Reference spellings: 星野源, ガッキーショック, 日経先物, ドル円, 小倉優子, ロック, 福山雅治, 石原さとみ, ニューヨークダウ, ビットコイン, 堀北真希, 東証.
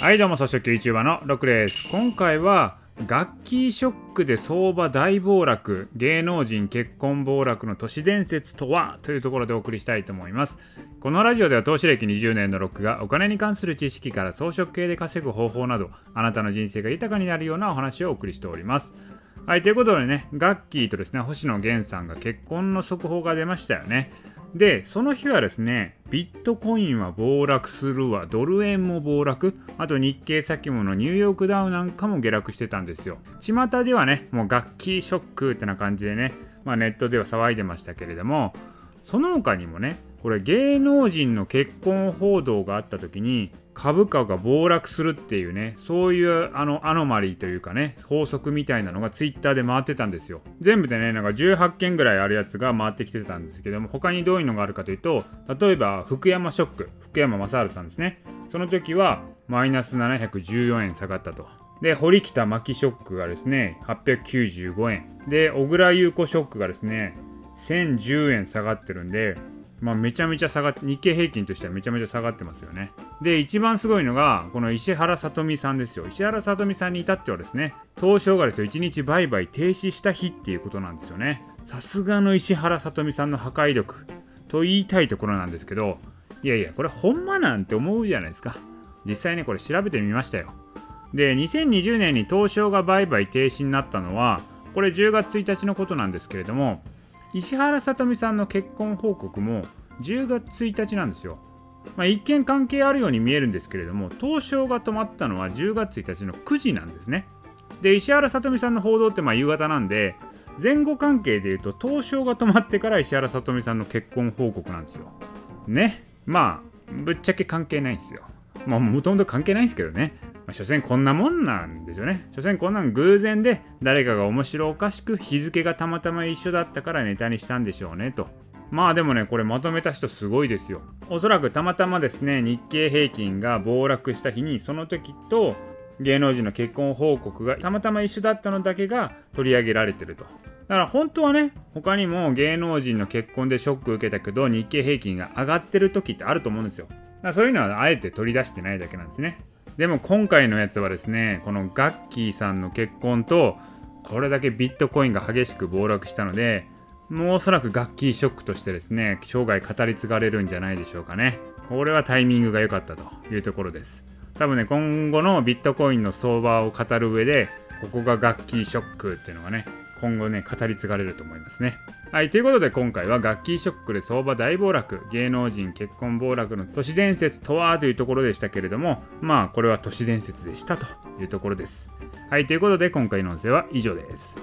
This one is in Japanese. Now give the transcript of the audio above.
はいどうも、草食系 YouTuber のロックです。今回は楽器ショックで相場大暴落、芸能人結婚暴落の都市伝説とはというところでお送りしたいと思います。このラジオでは投資歴20年のロックがお金に関する知識から草食系で稼ぐ方法など、あなたの人生が豊かになるようなお話をお送りしております。はい、ということでね、ガッキーとですね、星野源さんが結婚の速報が出ましたよね。で、その日はですね、ビットコインは暴落するわ、ドル円も暴落、あと日経先物、ニューヨークダウなんかも下落してたんですよ。巷ではね、もうガッキーショックってな感じでね、ネットでは騒いでましたけれども、その他にもね、これ芸能人の結婚報道があった時に株価が暴落するっていうね、そういうアノマリーというかね、法則みたいなのがツイッターで回ってたんですよ。全部でね、なんか18件ぐらいあるやつが回ってきてたんですけども、他にどういうのがあるかというと、例えば福山ショック、福山雅治さんですね。その時はマイナス714円下がったと。で、堀北真希ショックがですね、895円。で、小倉優子ショックがですね、1010円下がってるんで、めちゃめちゃ下がって、日経平均としてはめちゃめちゃ下がってますよね。で、一番すごいのがこの石原さとみさんですよ。石原さとみさんに至ってはですね、東証がですよ、1日売買停止した日っていうことなんですよね。さすがの石原さとみさんの破壊力と言いたいところなんですけど、いやいや、これほんまなんて思うじゃないですか。実際ね、これ調べてみましたよ。で、2020年に東証が売買停止になったのは、これ10月1日のことなんですけれども、石原さとみさんの結婚報告も10月1日なんですよ。一見関係あるように見えるんですけれども、東証が止まったのは10月1日の9時なんですね。で、石原さとみさんの報道って夕方なんで、前後関係でいうと東証が止まってから石原さとみさんの結婚報告なんですよね。ぶっちゃけ関係ないんですよ。もともと関係ないんですけどね、所詮こんなもんなんですよね。所詮こんなん偶然で、誰かが面白おかしく日付がたまたま一緒だったからネタにしたんでしょうねと。でもね、これまとめた人すごいですよ。おそらくたまたまですね、日経平均が暴落した日に、その時と芸能人の結婚報告がたまたま一緒だったのだけが取り上げられてると。だから本当はね、他にも芸能人の結婚でショック受けたけど日経平均が上がってる時ってあると思うんですよ。だからそういうのはあえて取り出してないだけなんですね。でも今回のやつはですね、このガッキーさんの結婚と、これだけビットコインが激しく暴落したので、もうおそらくガッキーショックとしてですね、生涯語り継がれるんじゃないでしょうかね。これはタイミングが良かったというところです。多分ね、今後のビットコインの相場を語る上で、ここがガッキーショックっていうのがね、今後ね、語り継がれると思いますね。はい、ということで今回はガッキーショックで相場大暴落、芸能人結婚暴落の都市伝説とはというところでしたけれども、これは都市伝説でしたというところです。はい、ということで今回の音声は以上です。